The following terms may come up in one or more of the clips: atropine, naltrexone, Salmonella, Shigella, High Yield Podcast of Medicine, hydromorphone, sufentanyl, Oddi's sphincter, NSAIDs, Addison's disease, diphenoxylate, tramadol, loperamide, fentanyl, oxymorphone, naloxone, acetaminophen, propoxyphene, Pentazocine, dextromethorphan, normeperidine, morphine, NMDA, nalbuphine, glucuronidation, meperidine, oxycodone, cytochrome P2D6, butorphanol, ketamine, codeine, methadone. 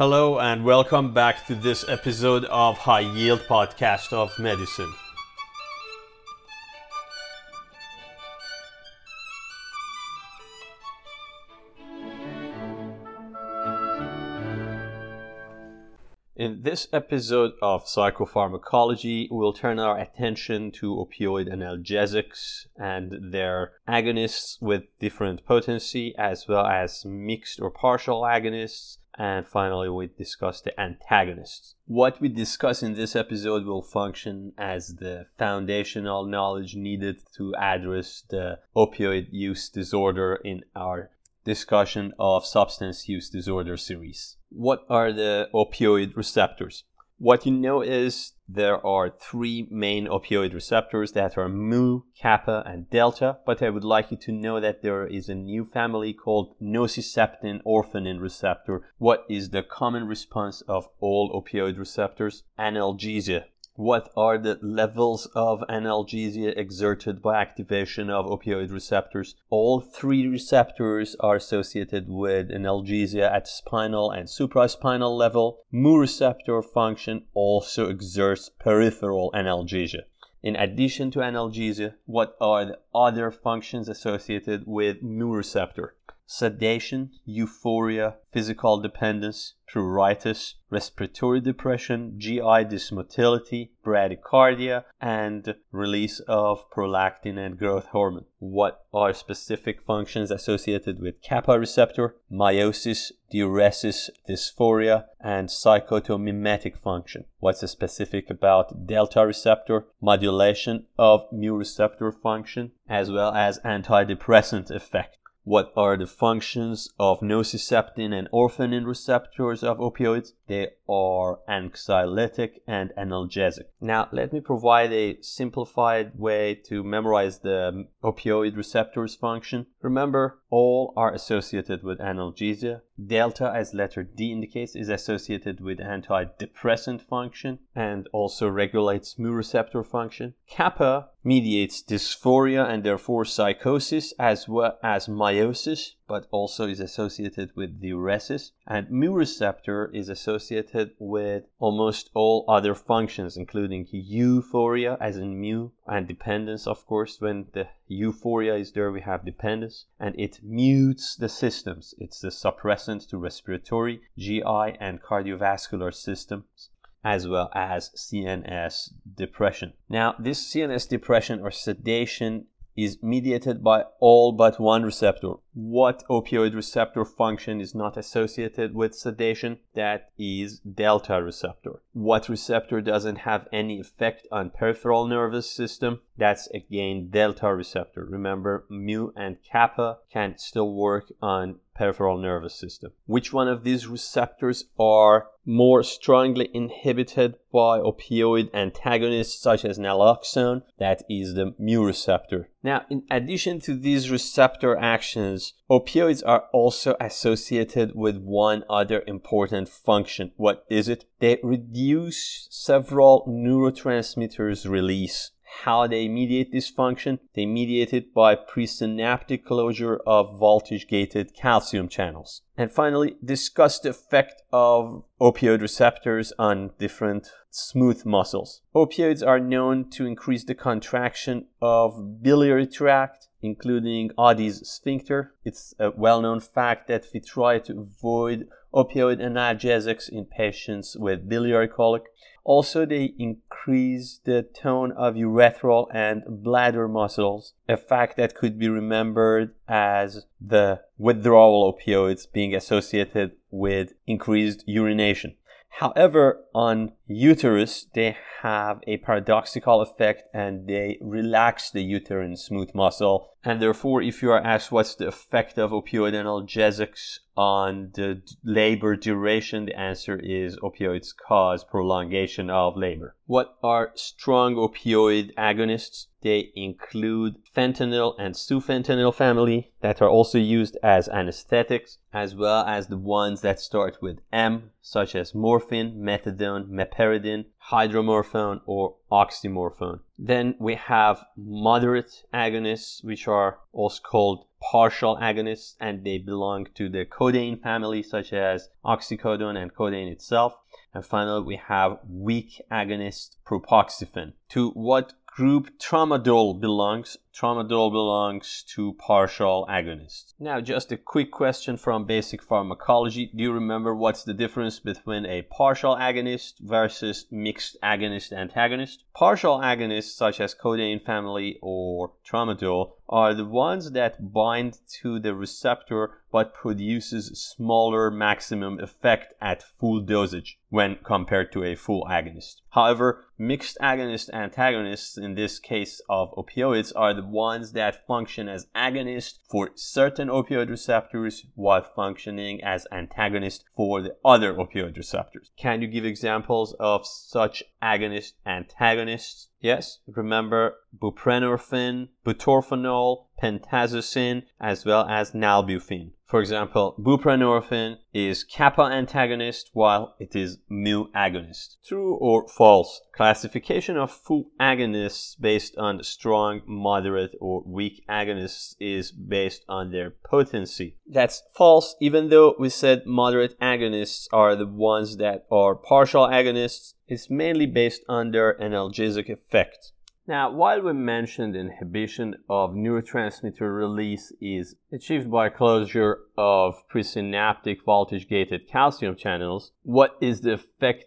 Hello and welcome back to this episode of High Yield Podcast of Medicine. In this episode of Psychopharmacology, we'll turn our attention to opioid analgesics and their agonists with different potency, as well as mixed or partial agonists. And finally, we discuss the antagonists. What we discuss in this episode will function as the foundational knowledge needed to address the opioid use disorder in our discussion of substance use disorder series. What are the opioid receptors? What you know is there are three main opioid receptors that are mu, kappa, and delta, but I would like you to know that there is a new family called nociceptin orphanin receptor. What is the common response of all opioid receptors? Analgesia. What are the levels of analgesia exerted by activation of opioid receptors? All three receptors are associated with analgesia at spinal and supraspinal level. Mu receptor function also exerts peripheral analgesia. In addition to analgesia, what are the other functions associated with mu receptor? Sedation, euphoria, physical dependence, pruritus, respiratory depression, GI dysmotility, bradycardia, and release of prolactin and growth hormone. What are specific functions associated with kappa receptor? Meiosis, diuresis, dysphoria, and psychotomimetic function. What's specific about delta receptor? Modulation of mu receptor function, as well as antidepressant effect. What are the functions of nociceptin and orphanin receptors of opioids? They are anxiolytic and analgesic. Now, let me provide a simplified way to memorize the opioid receptors function. Remember, all are associated with analgesia. Delta, as letter D indicates, is associated with antidepressant function and also regulates mu receptor function. Kappa mediates dysphoria and therefore psychosis as well as meiosis, but also is associated with diuresis. And mu receptor is associated with almost all other functions, including euphoria, as in mu, and dependence, of course. When the euphoria is there, we have dependence, and it mutes the systems. It's the suppressant to respiratory, GI, and cardiovascular systems, as well as CNS depression. Now, this CNS depression or sedation is mediated by all but one receptor. What opioid receptor function is not associated with sedation? That is delta receptor. What receptor doesn't have any effect on peripheral nervous system? That's again delta receptor. Remember, mu and kappa can still work on peripheral nervous system. Which one of these receptors are more strongly inhibited by opioid antagonists such as naloxone? That is the mu receptor. Now, in addition to these receptor actions, opioids are also associated with one other important function. What is it? They reduce several neurotransmitters release. How they mediate this function? They mediate it by presynaptic closure of voltage-gated calcium channels. And finally, discuss the effect of opioid receptors on different smooth muscles. Opioids are known to increase the contraction of biliary tract, including Oddi's sphincter. It's a well-known fact that we try to avoid opioid analgesics in patients with biliary colic. Also, they increase the tone of urethral and bladder muscles, a fact that could be remembered as the withdrawal opioids being associated with increased urination. However, on uterus, they have a paradoxical effect and they relax the uterine smooth muscle. And therefore, if you are asked what's the effect of opioid analgesics on the labor duration, the answer is opioids cause prolongation of labor. What are strong opioid agonists? They include fentanyl and sufentanyl family that are also used as anesthetics, as well as the ones that start with M, such as morphine, methadone, meperidine, hydromorphone, or oxymorphone. Then we have moderate agonists, which are also called partial agonists, and they belong to the codeine family, such as oxycodone and codeine itself. And finally, we have weak agonist, propoxyphene. To what group tramadol belongs? Tramadol belongs to partial agonists. Now, just a quick question from basic pharmacology. Do you remember what's the difference between a partial agonist versus mixed agonist antagonist? Partial agonists such as codeine family or tramadol are the ones that bind to the receptor but produces smaller maximum effect at full dosage when compared to a full agonist. However, mixed agonist antagonists, in this case of opioids, are the ones that function as agonists for certain opioid receptors while functioning as antagonists for the other opioid receptors. Can you give examples of such agonist antagonists? Yes, remember buprenorphine, butorphanol, pentazocine, as well as nalbuphine. For example, buprenorphine is kappa antagonist while it is mu agonist. True or false? Classification of full agonists based on strong, moderate, or weak agonists is based on their potency. That's false, even though we said moderate agonists are the ones that are partial agonists. It's mainly based on their analgesic effect. Now, while we mentioned inhibition of neurotransmitter release is achieved by closure of presynaptic voltage-gated calcium channels, what's the effect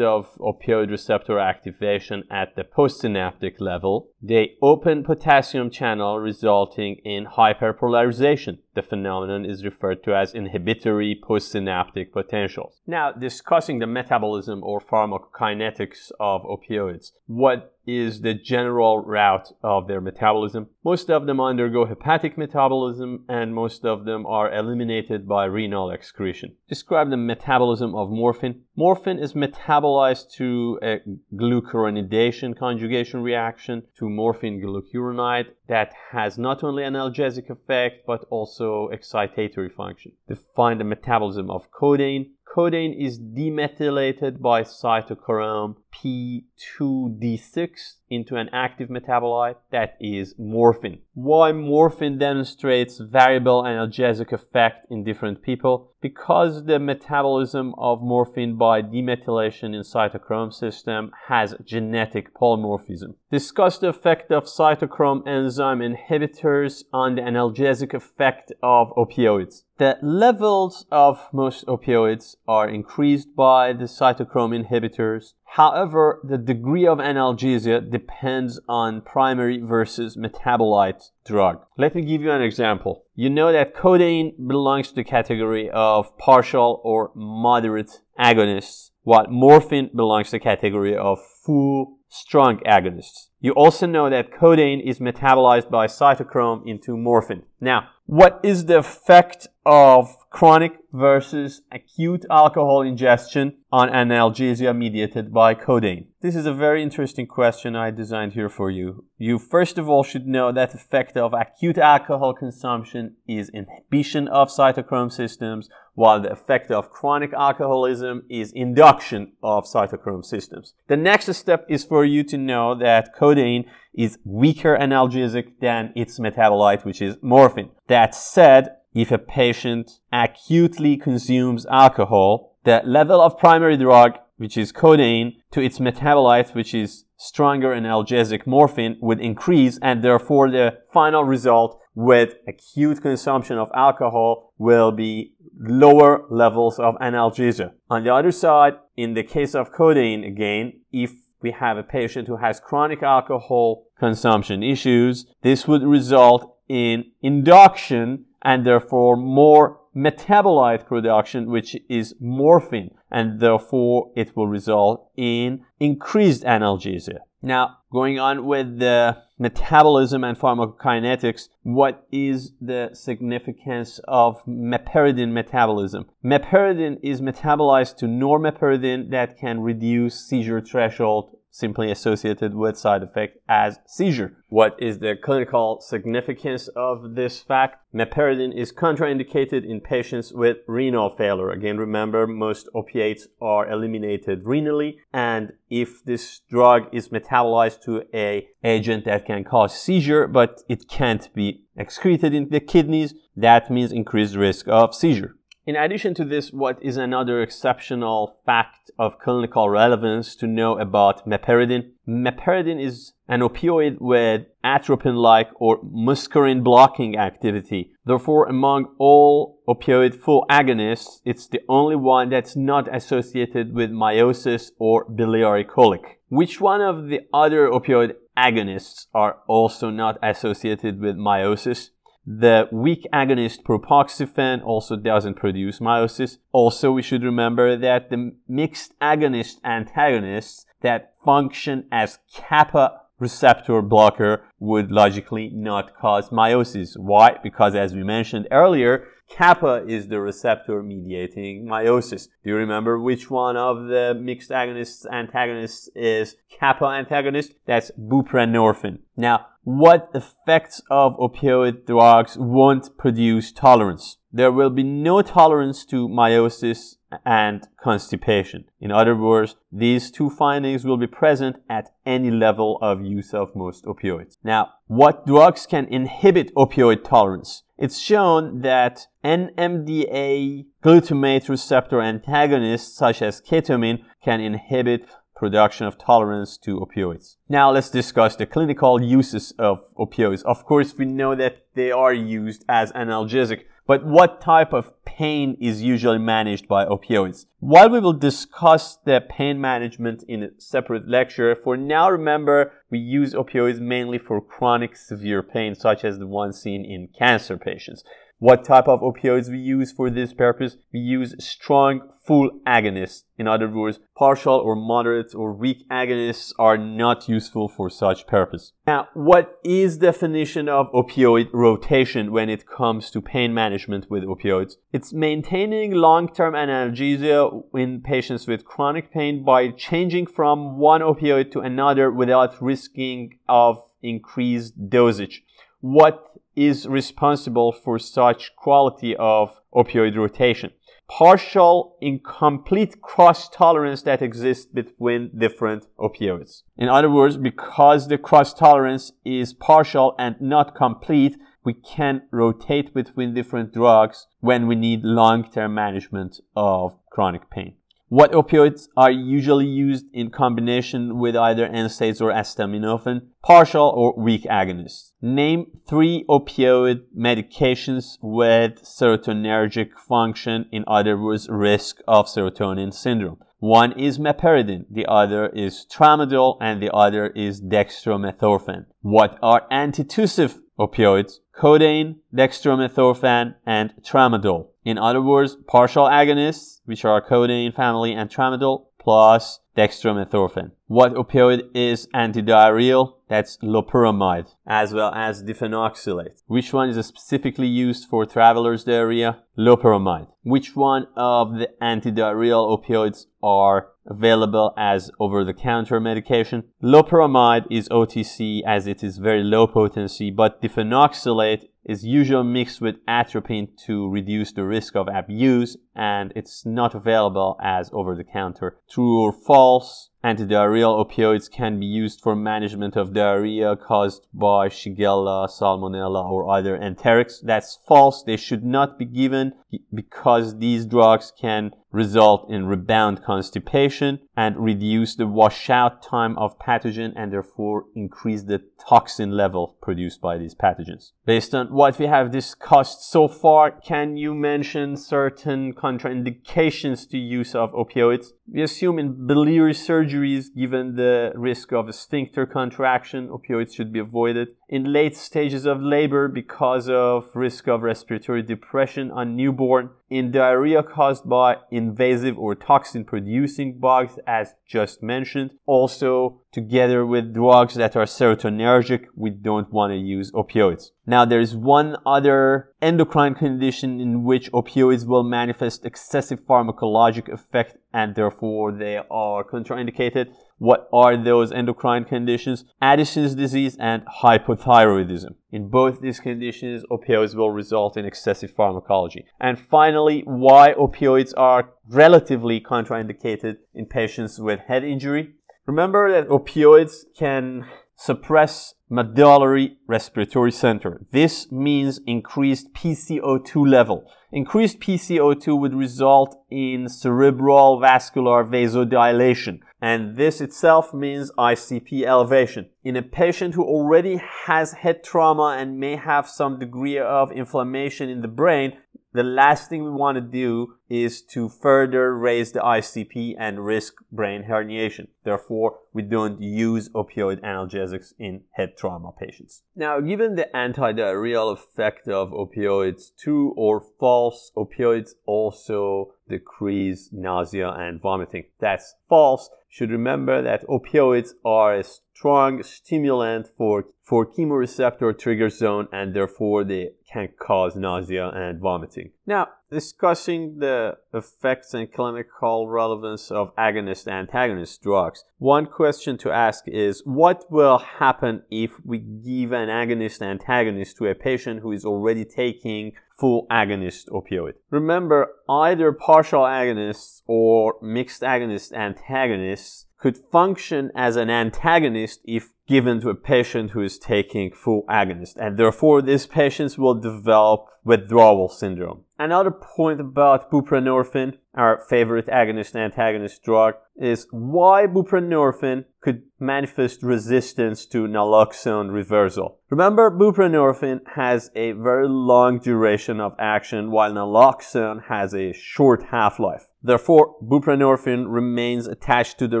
of opioid receptor activation at the postsynaptic level? They open potassium channel, resulting in hyperpolarization. The phenomenon is referred to as inhibitory postsynaptic potentials. Now, discussing the metabolism or pharmacokinetics of opioids, what is the general route of their metabolism? Most of them undergo hepatic metabolism and most of them are eliminated by renal excretion. Describe the metabolism of morphine. Morphine is metabolized through a glucuronidation conjugation reaction to morphine glucuronide that has not only analgesic effect but also excitatory function. Define the metabolism of codeine. Codeine is demethylated by cytochrome P2D6 into an active metabolite that is morphine. Why morphine demonstrates variable analgesic effect in different people? Because the metabolism of morphine by demethylation in cytochrome system has genetic polymorphism. Discuss the effect of cytochrome enzyme inhibitors on the analgesic effect of opioids. The levels of most opioids are increased by the cytochrome inhibitors. However, the degree of analgesia depends on primary versus metabolite drug. Let me give you an example. You know that codeine belongs to the category of partial or moderate agonists, while morphine belongs to the category of full strong agonists. You also know that codeine is metabolized by cytochrome into morphine. Now, what is the effect of chronic versus acute alcohol ingestion on analgesia mediated by codeine? This is a very interesting question I designed here for you. You first of all should know that the effect of acute alcohol consumption is inhibition of cytochrome systems, while the effect of chronic alcoholism is induction of cytochrome systems. The next step is for you to know that codeine is weaker analgesic than its metabolite, which is morphine. That said, if a patient acutely consumes alcohol, the level of primary drug, which is codeine, to its metabolite, which is stronger analgesic morphine, would increase, and therefore the final result with acute consumption of alcohol will be lower levels of analgesia. On the other side, in the case of codeine, again, if we have a patient who has chronic alcohol consumption issues, this would result in induction and therefore more metabolite production, which is morphine, and therefore it will result in increased analgesia. Now, going on with the metabolism and pharmacokinetics, what is the significance of meperidine metabolism? Meperidine is metabolized to normeperidine that can reduce seizure threshold, simply associated with side effect as seizure. What is the clinical significance of this fact? Meperidine is contraindicated in patients with renal failure. Again, remember, most opiates are eliminated renally, and if this drug is metabolized to an agent that can cause seizure, but it can't be excreted in the kidneys, that means increased risk of seizure. In addition to this, what is another exceptional fact of clinical relevance to know about meperidine? Meperidine is an opioid with atropine-like or muscarine blocking activity. Therefore, among all opioid full agonists, it's the only one that's not associated with meiosis or biliary colic. Which one of the other opioid agonists are also not associated with meiosis? The weak agonist propoxyphene also doesn't produce meiosis. Also, we should remember that the mixed agonist antagonists that function as kappa receptor blocker would logically not cause meiosis. Why? Because as we mentioned earlier, kappa is the receptor mediating meiosis. Do you remember which one of the mixed agonists antagonists is kappa antagonist? That's buprenorphine. Now, what effects of opioid drugs won't produce tolerance? There will be no tolerance to meiosis and constipation. In other words, these two findings will be present at any level of use of most opioids. Now, what drugs can inhibit opioid tolerance? It's shown that NMDA glutamate receptor antagonists such as ketamine can inhibit production of tolerance to opioids. Now let's discuss the clinical uses of opioids. Of course, we know that they are used as analgesic, but what type of pain is usually managed by opioids? While we will discuss the pain management in a separate lecture, for now remember we use opioids mainly for chronic severe pain, such as the one seen in cancer patients. What type of opioids we use for this purpose? We use strong, full agonists. In other words, partial or moderate or weak agonists are not useful for such purpose. Now, what is definition of opioid rotation when it comes to pain management with opioids? It's maintaining long-term analgesia in patients with chronic pain by changing from one opioid to another without risking of increased dosage. What is responsible for such quality of opioid rotation? Partial incomplete cross-tolerance that exists between different opioids. In other words, because the cross-tolerance is partial and not complete, we can rotate between different drugs when we need long-term management of chronic pain. What opioids are usually used in combination with either NSAIDs or acetaminophen? Partial or weak agonists. Name 3 opioid medications with serotonergic function, in other words, risk of serotonin syndrome. One is meperidine, the other is tramadol, and the other is dextromethorphan. What are antitussive opioids? Codeine, dextromethorphan, and tramadol. In other words, partial agonists, which are codeine family and tramadol, plus dextromethorphan. What opioid is antidiarrheal? That's loperamide, as well as diphenoxylate. Which one is specifically used for traveler's diarrhea? Loperamide. Which one of the antidiarrheal opioids are available as over-the-counter medication? Loperamide is OTC as it is very low potency, but diphenoxylate is usually mixed with atropine to reduce the risk of abuse, and it's not available as over-the-counter. True or false? Antidiarrheal opioids can be used for management of diarrhea caused by Shigella, Salmonella, or other enterics. That's false. They should not be given because these drugs can result in rebound constipation and reduce the washout time of pathogen and therefore increase the toxin level produced by these pathogens. Based on what we have discussed so far, can you mention certain contraindications to use of opioids? We assume in biliary surgery surgeries, given the risk of a sphincter contraction, opioids should be avoided. In late stages of labor, because of risk of respiratory depression on newborn. In diarrhea caused by invasive or toxin-producing bugs, as just mentioned. Also, together with drugs that are serotonergic, we don't want to use opioids. Now, there is one other endocrine condition in which opioids will manifest excessive pharmacologic effect and therefore they are contraindicated. What are those endocrine conditions? Addison's disease and hypothyroidism. In both these conditions, opioids will result in excessive pharmacology. And finally, why opioids are relatively contraindicated in patients with head injury. Remember that opioids can suppress medullary respiratory center. This means increased PCO2 level. Increased PCO2 would result in cerebral vascular vasodilation, and this itself means ICP elevation. In a patient who already has head trauma and may have some degree of inflammation in the brain, the last thing we want to do is to further raise the ICP and risk brain herniation. Therefore, we don't use opioid analgesics in head trauma patients. Now, given the antidiarrheal effect of opioids, true or false, opioids also decrease nausea and vomiting. That's false. Should remember that opioids are a strong stimulant for chemoreceptor trigger zone, and therefore they can cause nausea and vomiting. Now, discussing the effects and clinical relevance of agonist-antagonist drugs, one question to ask is, what will happen if we give an agonist-antagonist to a patient who is already taking full agonist opioid? Remember, either partial agonists or mixed agonist-antagonists could function as an antagonist if given to a patient who is taking full agonist, and therefore these patients will develop withdrawal syndrome. Another point about buprenorphine, our favorite agonist-antagonist drug, is why buprenorphine could manifest resistance to naloxone reversal. Remember, buprenorphine has a very long duration of action, while naloxone has a short half-life. Therefore, buprenorphine remains attached to the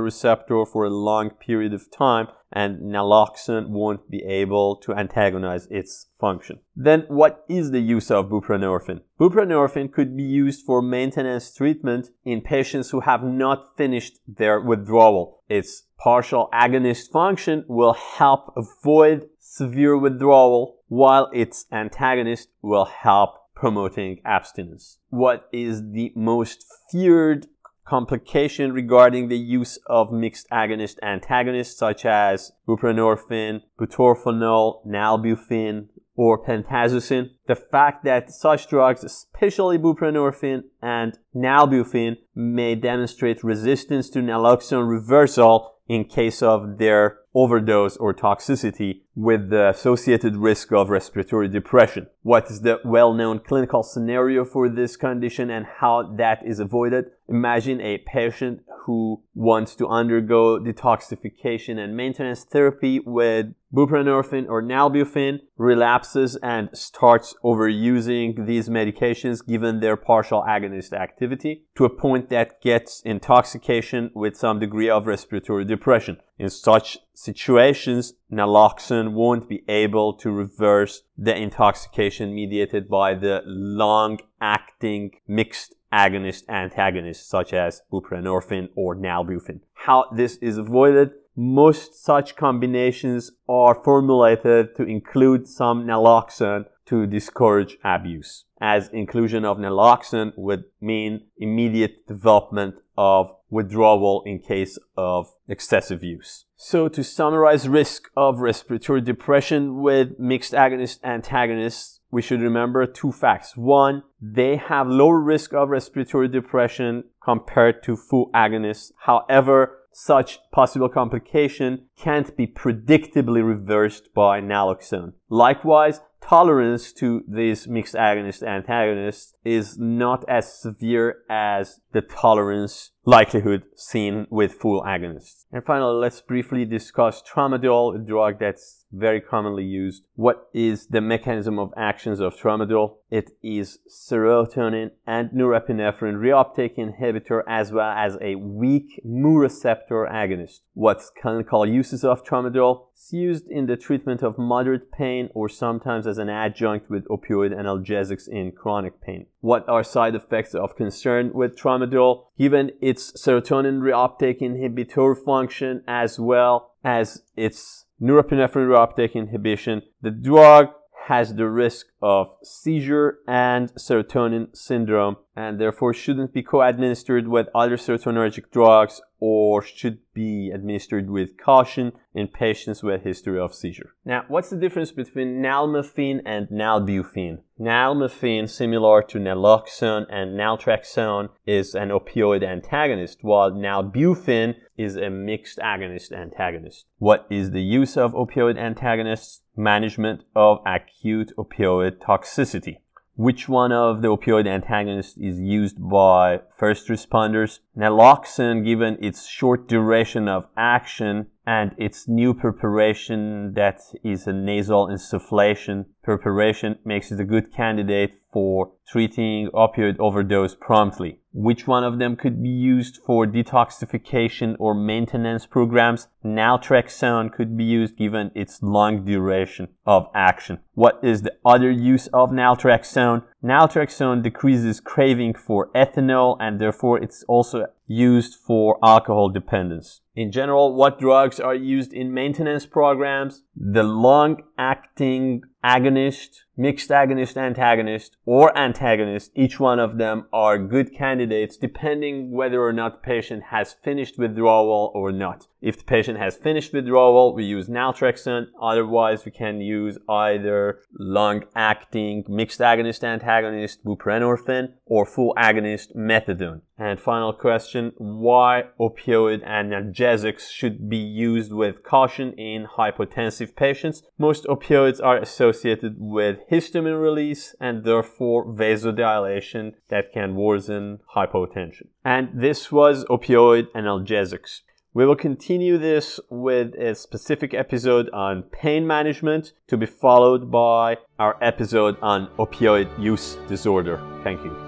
receptor for a long period of time, and naloxone won't be able to antagonize its function. Then what is the use of buprenorphine? Buprenorphine could be used for maintenance treatment in patients who have not finished their withdrawal. Its partial agonist function will help avoid severe withdrawal, while its antagonist will help promoting abstinence. What is the most feared complication regarding the use of mixed agonist-antagonists such as buprenorphine, butorphanol, nalbuphine, or pentazocine? The fact that such drugs, especially buprenorphine and nalbuphine, may demonstrate resistance to naloxone reversal in case of their overdose or toxicity, with the associated risk of respiratory depression. What is the well-known clinical scenario for this condition and how that is avoided? Imagine a patient who wants to undergo detoxification and maintenance therapy with buprenorphine or nalbuphine, relapses and starts overusing these medications given their partial agonist activity to a point that gets intoxication with some degree of respiratory depression. In such situations, naloxone won't be able to reverse the intoxication mediated by the long-acting mixed agonist-antagonists such as buprenorphine or nalbuphine. How this is avoided? Most such combinations are formulated to include some naloxone to discourage abuse, as inclusion of naloxone would mean immediate development of withdrawal in case of excessive use. So to summarize risk of respiratory depression with mixed agonist-antagonists, we should remember two facts. One, they have lower risk of respiratory depression compared to full agonists. However, such possible complication can't be predictably reversed by naloxone. Likewise, tolerance to these mixed agonist-antagonists is not as severe as the tolerance likelihood seen with full agonists. And finally, let's briefly discuss tramadol, a drug that's very commonly used. What is the mechanism of actions of tramadol? It is serotonin and norepinephrine reuptake inhibitor, as well as a weak mu receptor agonist. What's clinical uses of tramadol? It's used in the treatment of moderate pain, or sometimes as an adjunct with opioid analgesics in chronic pain. What are side effects of concern with tramadol? Given its serotonin reuptake inhibitor function as well as its norepinephrine reuptake inhibition, the drug has the risk of seizure and serotonin syndrome, and therefore shouldn't be co-administered with other serotonergic drugs, or should be administered with caution in patients with history of seizure. Now, what's the difference between nalbuphine and nalbuphine? Nalbuphine, similar to naloxone and naltrexone, is an opioid antagonist, while nalbuphine is a mixed agonist-antagonist. What is the use of opioid antagonists? Management of acute opioid toxicity. Which one of the opioid antagonists is used by first responders? Naloxone, given its short duration of action and its new preparation that is a nasal insufflation preparation, makes it a good candidate for treating opioid overdose promptly. Which one of them could be used for detoxification or maintenance programs? Naltrexone could be used given its long duration of action. What is the other use of naltrexone? Naltrexone decreases craving for ethanol, and therefore it's also used for alcohol dependence. In general, what drugs are used in maintenance programs? The long-acting agonist, mixed agonist, antagonist, or antagonist, each one of them are good candidates depending whether or not the patient has finished withdrawal or not. If the patient has finished withdrawal, we use naltrexone. Otherwise, we can use either long-acting mixed agonist, antagonist, buprenorphine, or full agonist, methadone. And final question, why opioid analgesics should be used with caution in hypotensive patients? Most opioids are associated with histamine release and therefore vasodilation that can worsen hypotension. And this was opioid analgesics. We will continue this with a specific episode on pain management, to be followed by our episode on opioid use disorder. Thank you.